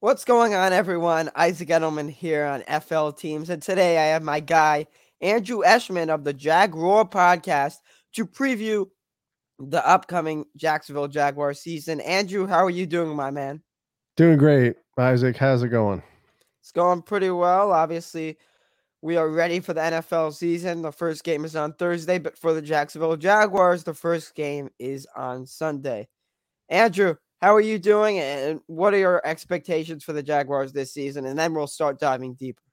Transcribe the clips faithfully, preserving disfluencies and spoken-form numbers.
What's going on, everyone? Isaac Edelman here on F L Teams, and today I have my guy, Andrew Eschman of the Jag Roar podcast, to preview the upcoming Jacksonville Jaguars season. Andrew, how are you doing, my man? Doing great, Isaac. How's it going? It's going pretty well. Obviously, we are ready for the N F L season. The first game is on Thursday, but for the Jacksonville Jaguars, the first game is on Sunday. Andrew, how are you doing, and what are your expectations for the Jaguars this season? And then we'll start diving deeper.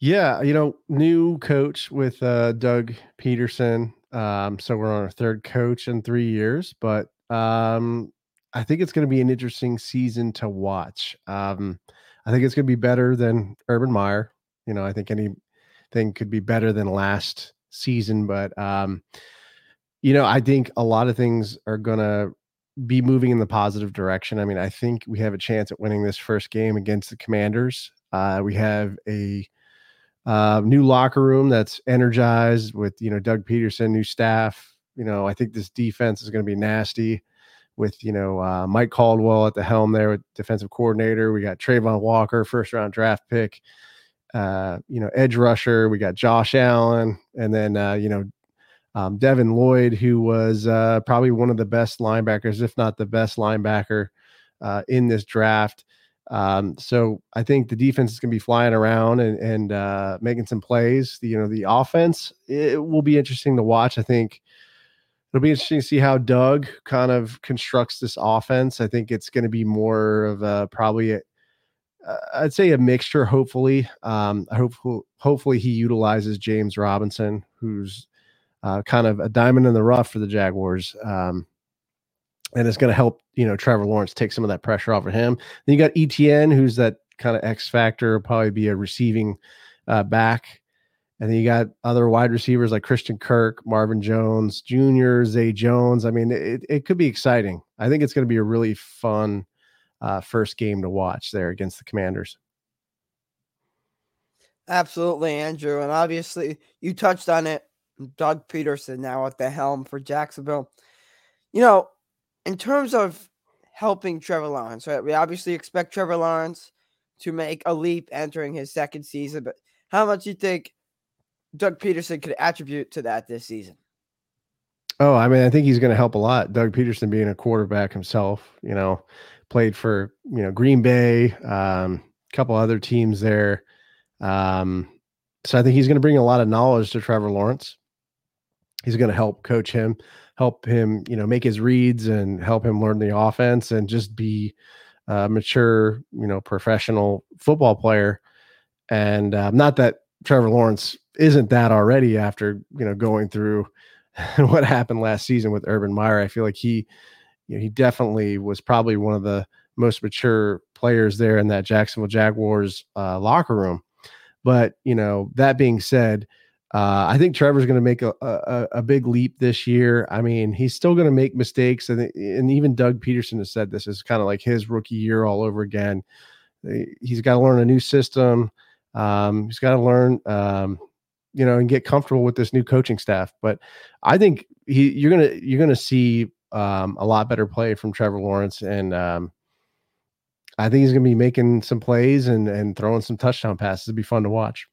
Yeah, you know, new coach with uh, Doug Peterson. Um, so we're on our third coach in three years, but um, I think it's going to be an interesting season to watch. Um, I think it's going to be better than Urban Meyer. You know, I think anything could be better than last season, but, um, you know, I think a lot of things are going to be moving in the positive direction. I mean, I think we have a chance at winning this first game against the Commanders. Uh, we have a uh, new locker room that's energized with, you know, Doug Peterson, new staff. You know, I think this defense is going to be nasty with, you know, uh, Mike Caldwell at the helm there with defensive coordinator. We got Trevon Walker, first round draft pick, uh, you know, edge rusher. We got Josh Allen. And then, uh, you know, Um, Devin Lloyd, who was uh, probably one of the best linebackers, if not the best linebacker uh, in this draft. Um, so I think the defense is going to be flying around and, and uh, making some plays. The, you know, the offense, it will be interesting to watch. I think it'll be interesting to see how Doug kind of constructs this offense. I think it's going to be more of a, probably a, I'd say a mixture. Hopefully, um, I hope hopefully he utilizes James Robinson, who's Uh, kind of a diamond in the rough for the Jaguars. Um, and it's going to help, you know, Trevor Lawrence take some of that pressure off of him. Then you got E T N, who's that kind of X factor, probably be a receiving uh, back. And then you got other wide receivers like Christian Kirk, Marvin Jones Junior, Zay Jones. I mean, it, it could be exciting. I think it's going to be a really fun uh, first game to watch there against the Commanders. Absolutely, Andrew. And obviously you touched on it. Doug Peterson now at the helm for Jacksonville. You know, in terms of helping Trevor Lawrence, right? We obviously expect Trevor Lawrence to make a leap entering his second season, but how much do you think Doug Peterson could attribute to that this season? Oh, I mean, I think he's going to help a lot. Doug Peterson being a quarterback himself, you know, played for, you know, Green Bay, um, a couple other teams there. Um, so I think he's going to bring a lot of knowledge to Trevor Lawrence. He's going to help coach him, help him, you know, make his reads and help him learn the offense and just be a mature, you know, professional football player. And uh, not that Trevor Lawrence isn't that already after, you know, going through what happened last season with Urban Meyer. I feel like he, you know, he definitely was probably one of the most mature players there in that Jacksonville Jaguars uh, locker room. But, you know, that being said, Uh, I think Trevor's going to make a, a a big leap this year. I mean, he's still going to make mistakes, and and even Doug Peterson has said this is kind of like his rookie year all over again. He's got to learn a new system. Um, he's got to learn, um, you know, and get comfortable with this new coaching staff. But I think he you're gonna you're gonna see um, a lot better play from Trevor Lawrence, and um, I think he's going to be making some plays and and throwing some touchdown passes. It'd be fun to watch.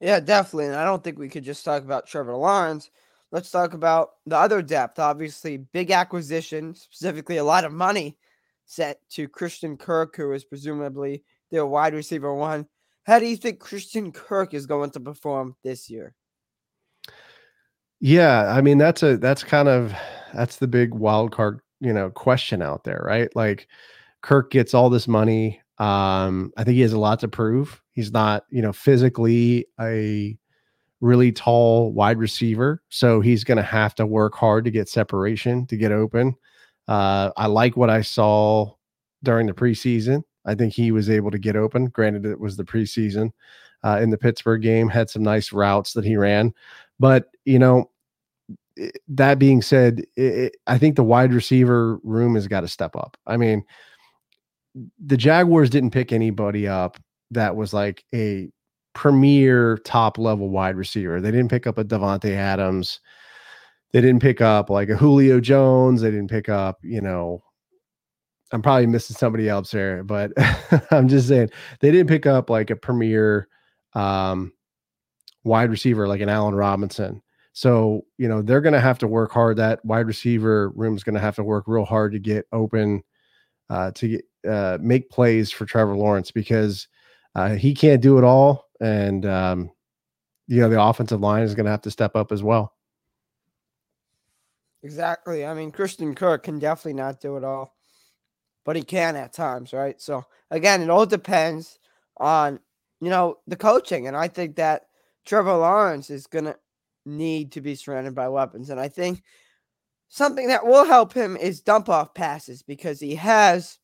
Yeah, definitely. And I don't think we could just talk about Trevor Lawrence. Let's talk about the other depth. Obviously, big acquisition, specifically a lot of money sent to Christian Kirk, who is presumably their wide receiver one. How do you think Christian Kirk is going to perform this year? Yeah, I mean, that's a that's kind of that's the big wild card, you know, question out there, right? Like Kirk gets all this money. Um, I think he has a lot to prove. He's not, you know, physically a really tall wide receiver. So he's going to have to work hard to get separation, to get open. Uh, I like what I saw during the preseason. I think he was able to get open. Granted, it was the preseason uh, in the Pittsburgh game, had some nice routes that he ran. But, you know, it, that being said, it, it, I think the wide receiver room has got to step up. I mean, the Jaguars didn't pick anybody up that was like a premier top level wide receiver. They didn't pick up a Davante Adams. They didn't pick up like a Julio Jones. They didn't pick up, you know, I'm probably missing somebody else here, but I'm just saying they didn't pick up like a premier um, wide receiver, like an Allen Robinson. So, you know, they're going to have to work hard. That wide receiver room is going to have to work real hard to get open, uh, to get, uh, make plays for Trevor Lawrence, because uh, he can't do it all. And, um, you know, the offensive line is going to have to step up as well. Exactly. I mean, Christian Kirk can definitely not do it all, but he can at times, right? So, again, it all depends on, you know, the coaching. And I think that Trevor Lawrence is going to need to be surrounded by weapons. And I think something that will help him is dump-off passes, because he has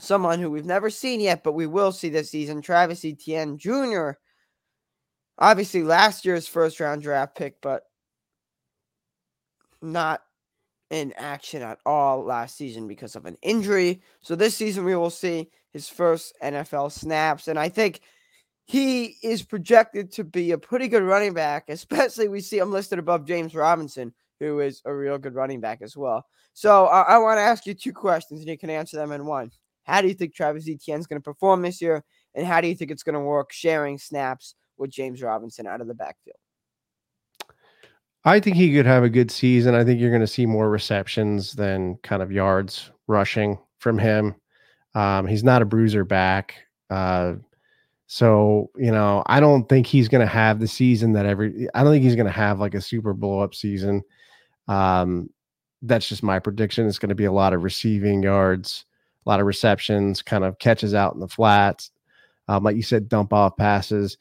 someone who we've never seen yet, but we will see this season, Travis Etienne Junior Obviously, last year's first-round draft pick, but not in action at all last season because of an injury. So this season we will see his first N F L snaps. And I think he is projected to be a pretty good running back, especially we see him listed above James Robinson, who is a real good running back as well. So uh, I want to ask you two questions, and you can answer them in one. How do you think Travis Etienne is going to perform this year? And how do you think it's going to work sharing snaps with James Robinson out of the backfield? I think he could have a good season. I think you're going to see more receptions than kind of yards rushing from him. Um, he's not a bruiser back. Uh, so, you know, I don't think he's going to have the season that every, I don't think he's going to have like a super blow up season. Um, that's just my prediction. It's going to be a lot of receiving yards, a lot of receptions, kind of catches out in the flats. Um, like you said, dump off passes,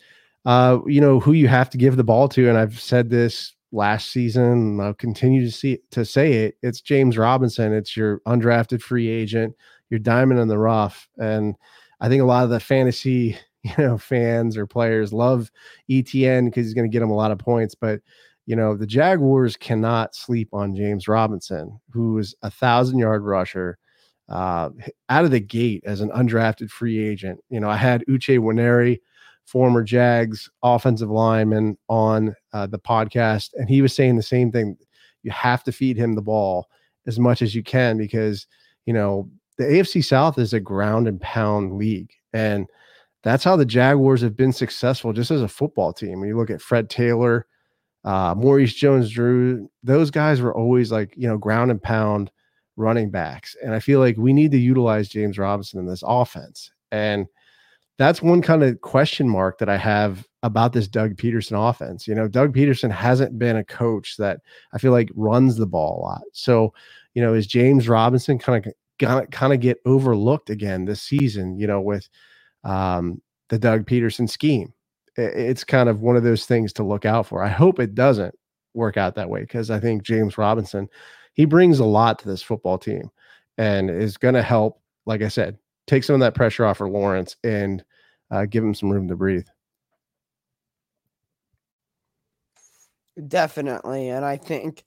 uh, you know, who you have to give the ball to. And I've said this last season, I'll continue to see to say it. It's James Robinson. It's your undrafted free agent, your diamond in the rough. And I think a lot of the fantasy, you know, fans or players love E T N because he's going to get them a lot of points. But, you know, the Jaguars cannot sleep on James Robinson, who is a thousand yard rusher uh, out of the gate as an undrafted free agent. You know, I had Uche Waneri, former Jags offensive lineman, on uh, the podcast, and he was saying the same thing. You have to feed him the ball as much as you can, because, you know, the A F C South is a ground and pound league, and that's how the Jaguars have been successful just as a football team. When you look at Fred Taylor, uh, Maurice Jones-Drew, those guys were always like, you know, ground and pound running backs. And I feel like we need to utilize James Robinson in this offense. And that's one kind of question mark that I have about this Doug Peterson offense. You know, Doug Peterson hasn't been a coach that I feel like runs the ball a lot. So, you know, is James Robinson kind of gonna kind of get overlooked again this season, you know, with um, the Doug Peterson scheme? It's kind of one of those things to look out for. I hope it doesn't work out that way, because I think James Robinson, he brings a lot to this football team and is going to help, like I said, take some of that pressure off for Lawrence and uh, give him some room to breathe. Definitely. And I think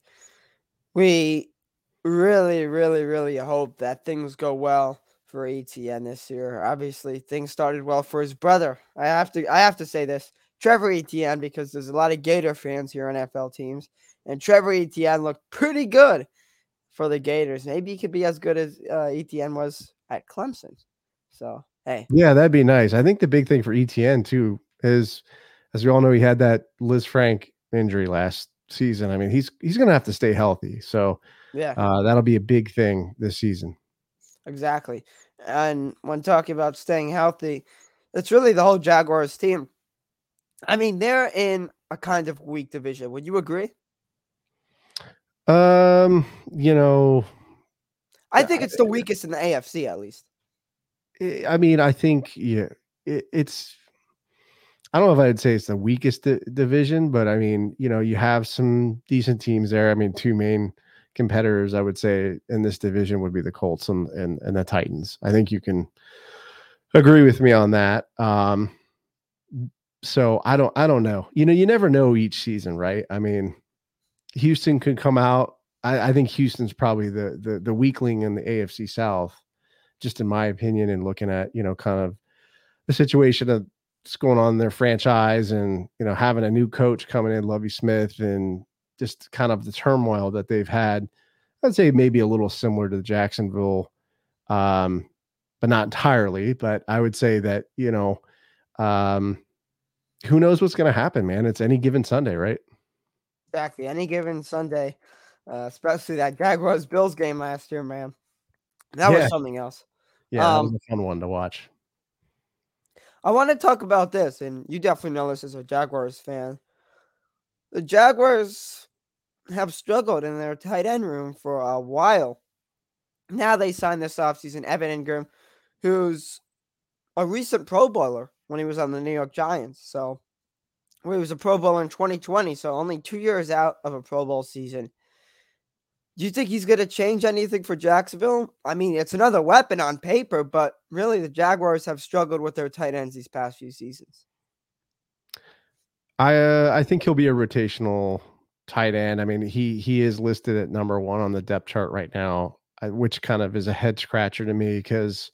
we really, really, really hope that things go well for Etienne this year. Obviously, things started well for his brother. I have to, I have to say this, Trevor Etienne, because there's a lot of Gator fans here on F L teams, and Trevor Etienne looked pretty good for the Gators. Maybe he could be as good as uh, Etienne was at Clemson. So, hey. Yeah, that'd be nice. I think the big thing for Etienne, too, is, as we all know, he had that Lisfranc injury last season. I mean, he's he's going to have to stay healthy. So, yeah, uh, that'll be a big thing this season. Exactly. And when talking about staying healthy, it's really the whole Jaguars team. I mean, they're in a kind of weak division. Would you agree? Um, you know... I think it's the weakest in the A F C, at least. I mean, I think yeah, it, it's, I don't know if I'd say it's the weakest di- division, but I mean, you know, you have some decent teams there. I mean, two main competitors, I would say, in this division would be the Colts and, and, and the Titans. I think you can agree with me on that. Um, so I don't, I don't know, you know, you never know each season, right? I mean, Houston could come out. I, I think Houston's probably the, the the weakling in the A F C South, just in my opinion, and looking at, you know, kind of the situation of what's going on in their franchise, and, you know, having a new coach coming in, Lovie Smith, and just kind of the turmoil that they've had. I'd say maybe a little similar to the Jacksonville um, but not entirely. But I would say that, you know, um, who knows what's going to happen, man? It's any given Sunday, right? Exactly. Any given Sunday, uh, especially that Jaguars Bills game last year, man. That yeah. was something else. Yeah, um, that was a fun one to watch. I want to talk about this, and you definitely know this as a Jaguars fan. The Jaguars have struggled in their tight end room for a while. Now they signed this offseason Evan Engram, who's a recent Pro Bowler when he was on the New York Giants. So well, he was a Pro Bowler in twenty twenty, so only two years out of a Pro Bowl season. Do you think he's going to change anything for Jacksonville? I mean, it's another weapon on paper, but really the Jaguars have struggled with their tight ends these past few seasons. I uh, I think he'll be a rotational tight end. I mean, he he is listed at number one on the depth chart right now, which kind of is a head scratcher to me because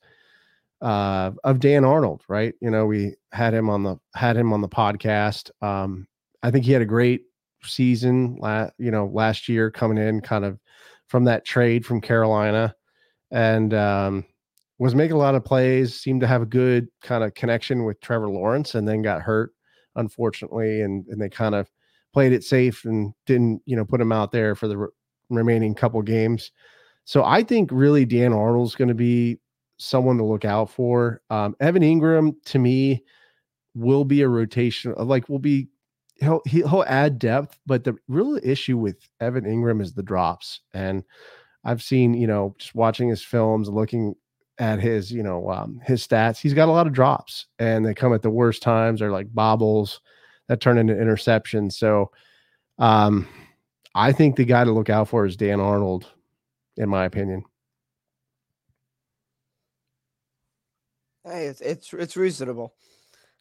uh, of Dan Arnold, right? You know, we had him on the had him on the podcast. Um, I think he had a great season, you know, last year coming in kind of from that trade from Carolina, and um, was making a lot of plays, seemed to have a good kind of connection with Trevor Lawrence, and then got hurt, unfortunately. And, and they kind of played it safe and didn't, you know, put him out there for the re- remaining couple games. So I think really Dan Arnold's going to be someone to look out for. Um, Evan Engram to me will be a rotation, like will be, He'll he'll add depth, but the real issue with Evan Engram is the drops. And I've seen, you know, just watching his films, looking at his, you know, um, his stats, he's got a lot of drops, and they come at the worst times. They're like bobbles that turn into interceptions. So um, I think the guy to look out for is Dan Arnold, in my opinion. Hey, it's it's, it's reasonable.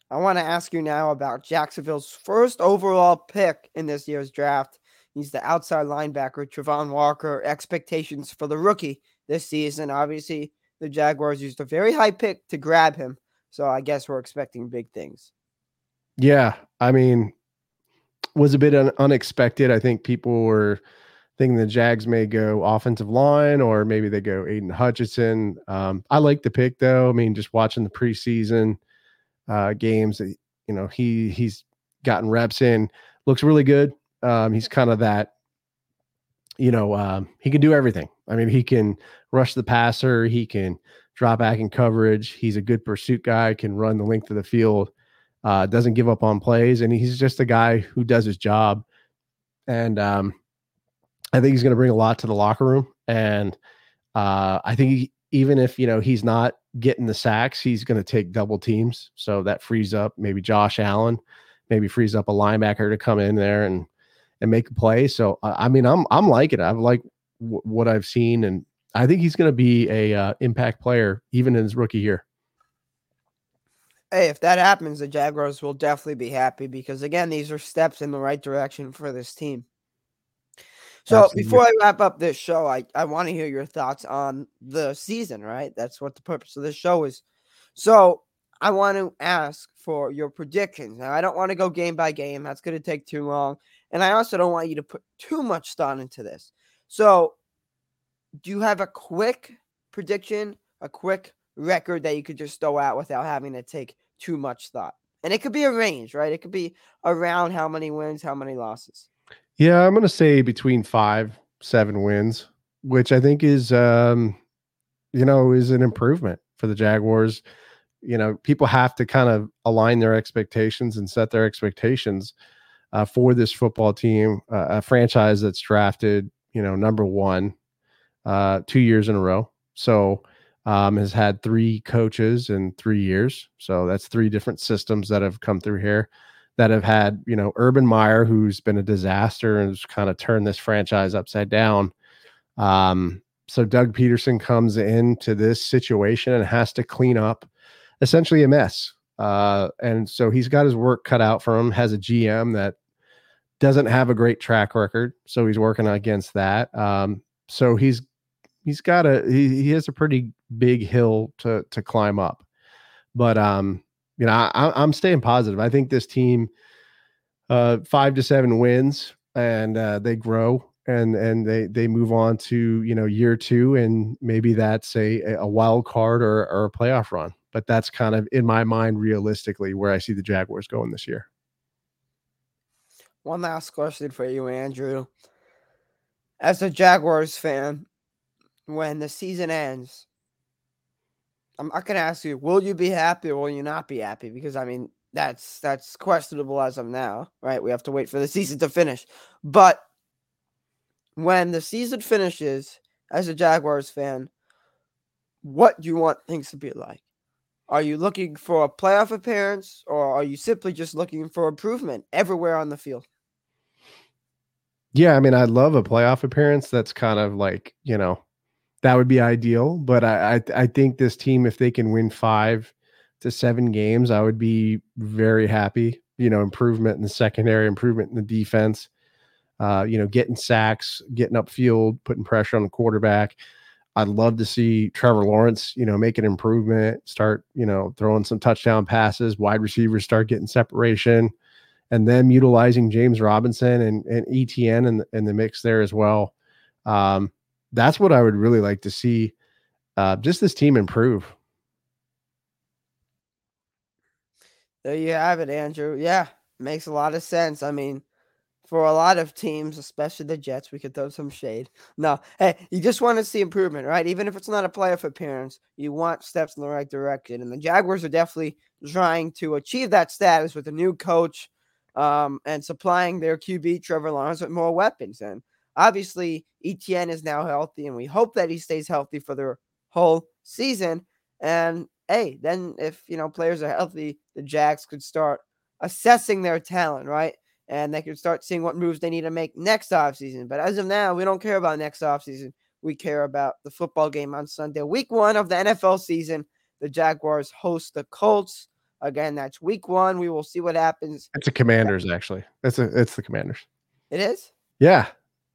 I want to ask you now about Jacksonville's first overall pick in this year's draft. He's the outside linebacker, Trevon Walker. Expectations for the rookie this season. Obviously, the Jaguars used a very high pick to grab him. So I guess we're expecting big things. Yeah, I mean, was a bit un- unexpected. I think people were thinking the Jags may go offensive line, or maybe they go Aiden Hutchinson. Um, I like the pick, though. I mean, just watching the preseason Uh, games that, you know, he he's gotten reps in, looks really good. Um, he's kind of that, you know, um, he can do everything. I mean, he can rush the passer, he can drop back in coverage, he's a good pursuit guy, can run the length of the field, uh, doesn't give up on plays, and he's just a guy who does his job. And um, I think he's going to bring a lot to the locker room. And uh, I think he, even if, you know, he's not getting the sacks, he's going to take double teams. So that frees up maybe Josh Allen, maybe frees up a linebacker to come in there and, and make a play. So, I mean, I'm, I'm liking it. I've liked w- what I've seen, and I think he's going to be a uh, impact player even in his rookie year. Hey, if that happens, the Jaguars will definitely be happy because, again, these are steps in the right direction for this team. So Absolutely. Before I wrap up this show, I, I want to hear your thoughts on the season, right? That's what the purpose of this show is. So I want to ask for your predictions. Now, I don't want to go game by game. That's going to take too long. And I also don't want you to put too much thought into this. So do you have a quick prediction, a quick record that you could just throw out without having to take too much thought? And it could be a range, right? It could be around how many wins, how many losses. Yeah, I'm going to say between five, seven wins, which I think is, um, you know, is an improvement for the Jaguars. You know, people have to kind of align their expectations and set their expectations uh, for this football team, uh, a franchise that's drafted, you know, number one, uh, two years in a row. So um, has had three coaches in three years. So that's three different systems that have come through here. That have had, you know, Urban Meyer, who's been a disaster and has kind of turned this franchise upside down. Um, so Doug Peterson comes into this situation and has to clean up essentially a mess. Uh, and so he's got his work cut out for him, has a G M that doesn't have a great track record. So he's working against that. Um, so he's, he's got a, he, he has a pretty big hill to, to climb up, but, um, you know, I, I'm staying positive. I think this team, uh, five to seven wins, and uh, they grow and and they they move on to, you know, year two, and maybe that's a a wild card or, or a playoff run. But that's kind of, in my mind, realistically where I see the Jaguars going this year. One last question for you, Andrew. As a Jaguars fan, when the season ends, I'm not going to ask you, will you be happy or will you not be happy? Because, I mean, that's that's questionable as of now, right? We have to wait for the season to finish. But when the season finishes, as a Jaguars fan, what do you want things to be like? Are you looking for a playoff appearance, or are you simply just looking for improvement everywhere on the field? Yeah, I mean, I love a playoff appearance. That's kind of like, you know, that would be ideal. But I, I, I think this team, if they can win five to seven games, I would be very happy. You know, improvement in the secondary, improvement in the defense, uh, you know, getting sacks, getting upfield, putting pressure on the quarterback. I'd love to see Trevor Lawrence, you know, make an improvement, start, you know, throwing some touchdown passes, wide receivers start getting separation, and them utilizing James Robinson and, and E T N in, in the mix there as well. Um, that's what I would really like to see, uh, just this team improve. There you have it, Andrew. Yeah, makes a lot of sense. I mean, for a lot of teams, especially the Jets, we could throw some shade. No, hey, you just want to see improvement, right? Even if it's not a playoff appearance, you want steps in the right direction. And the Jaguars are definitely trying to achieve that status with a new coach um, and supplying their Q B, Trevor Lawrence, with more weapons. And obviously, Etienne is now healthy, and we hope that he stays healthy for the whole season. And, hey, then if, you know, players are healthy, the Jags could start assessing their talent, right? And they can start seeing what moves they need to make next offseason. But as of now, we don't care about next offseason. We care about the football game on Sunday. Week one of the N F L season, the Jaguars host the Colts. Again, that's week one. We will see what happens. It's the Commanders, yeah. actually. It's, a, it's the Commanders. It is? Yeah.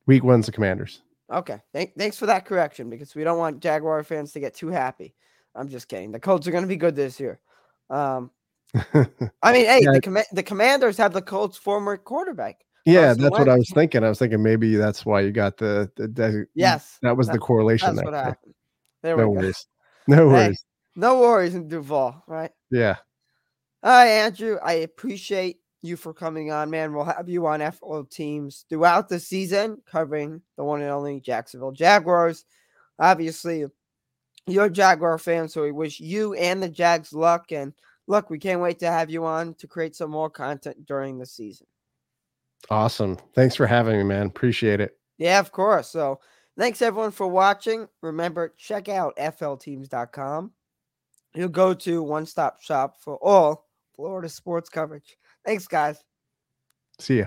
Week one's the Commanders. Okay. Thank, thanks for that correction, because we don't want Jaguar fans to get too happy. I'm just kidding. The Colts are going to be good this year. Um I mean, hey, yeah. the, com- the Commanders have the Colts' former quarterback. Yeah, that's what I was thinking. I was thinking maybe that's why you got the. the, the yes, that was the correlation. That's what happened. There we go. No worries. No worries. Hey, no worries in Duval, right? Yeah. All right, Andrew, I appreciate you for coming on, man. We'll have you on F L Teams throughout the season, covering the one and only Jacksonville Jaguars. Obviously, you're a Jaguar fan, so we wish you and the Jags luck. And look, we can't wait to have you on to create some more content during the season. Awesome. Thanks for having me, man. Appreciate it. Yeah, of course. So thanks, everyone, for watching. Remember, check out F L teams dot com. You'll go to one-stop shop for all Florida sports coverage. Thanks, guys. See ya.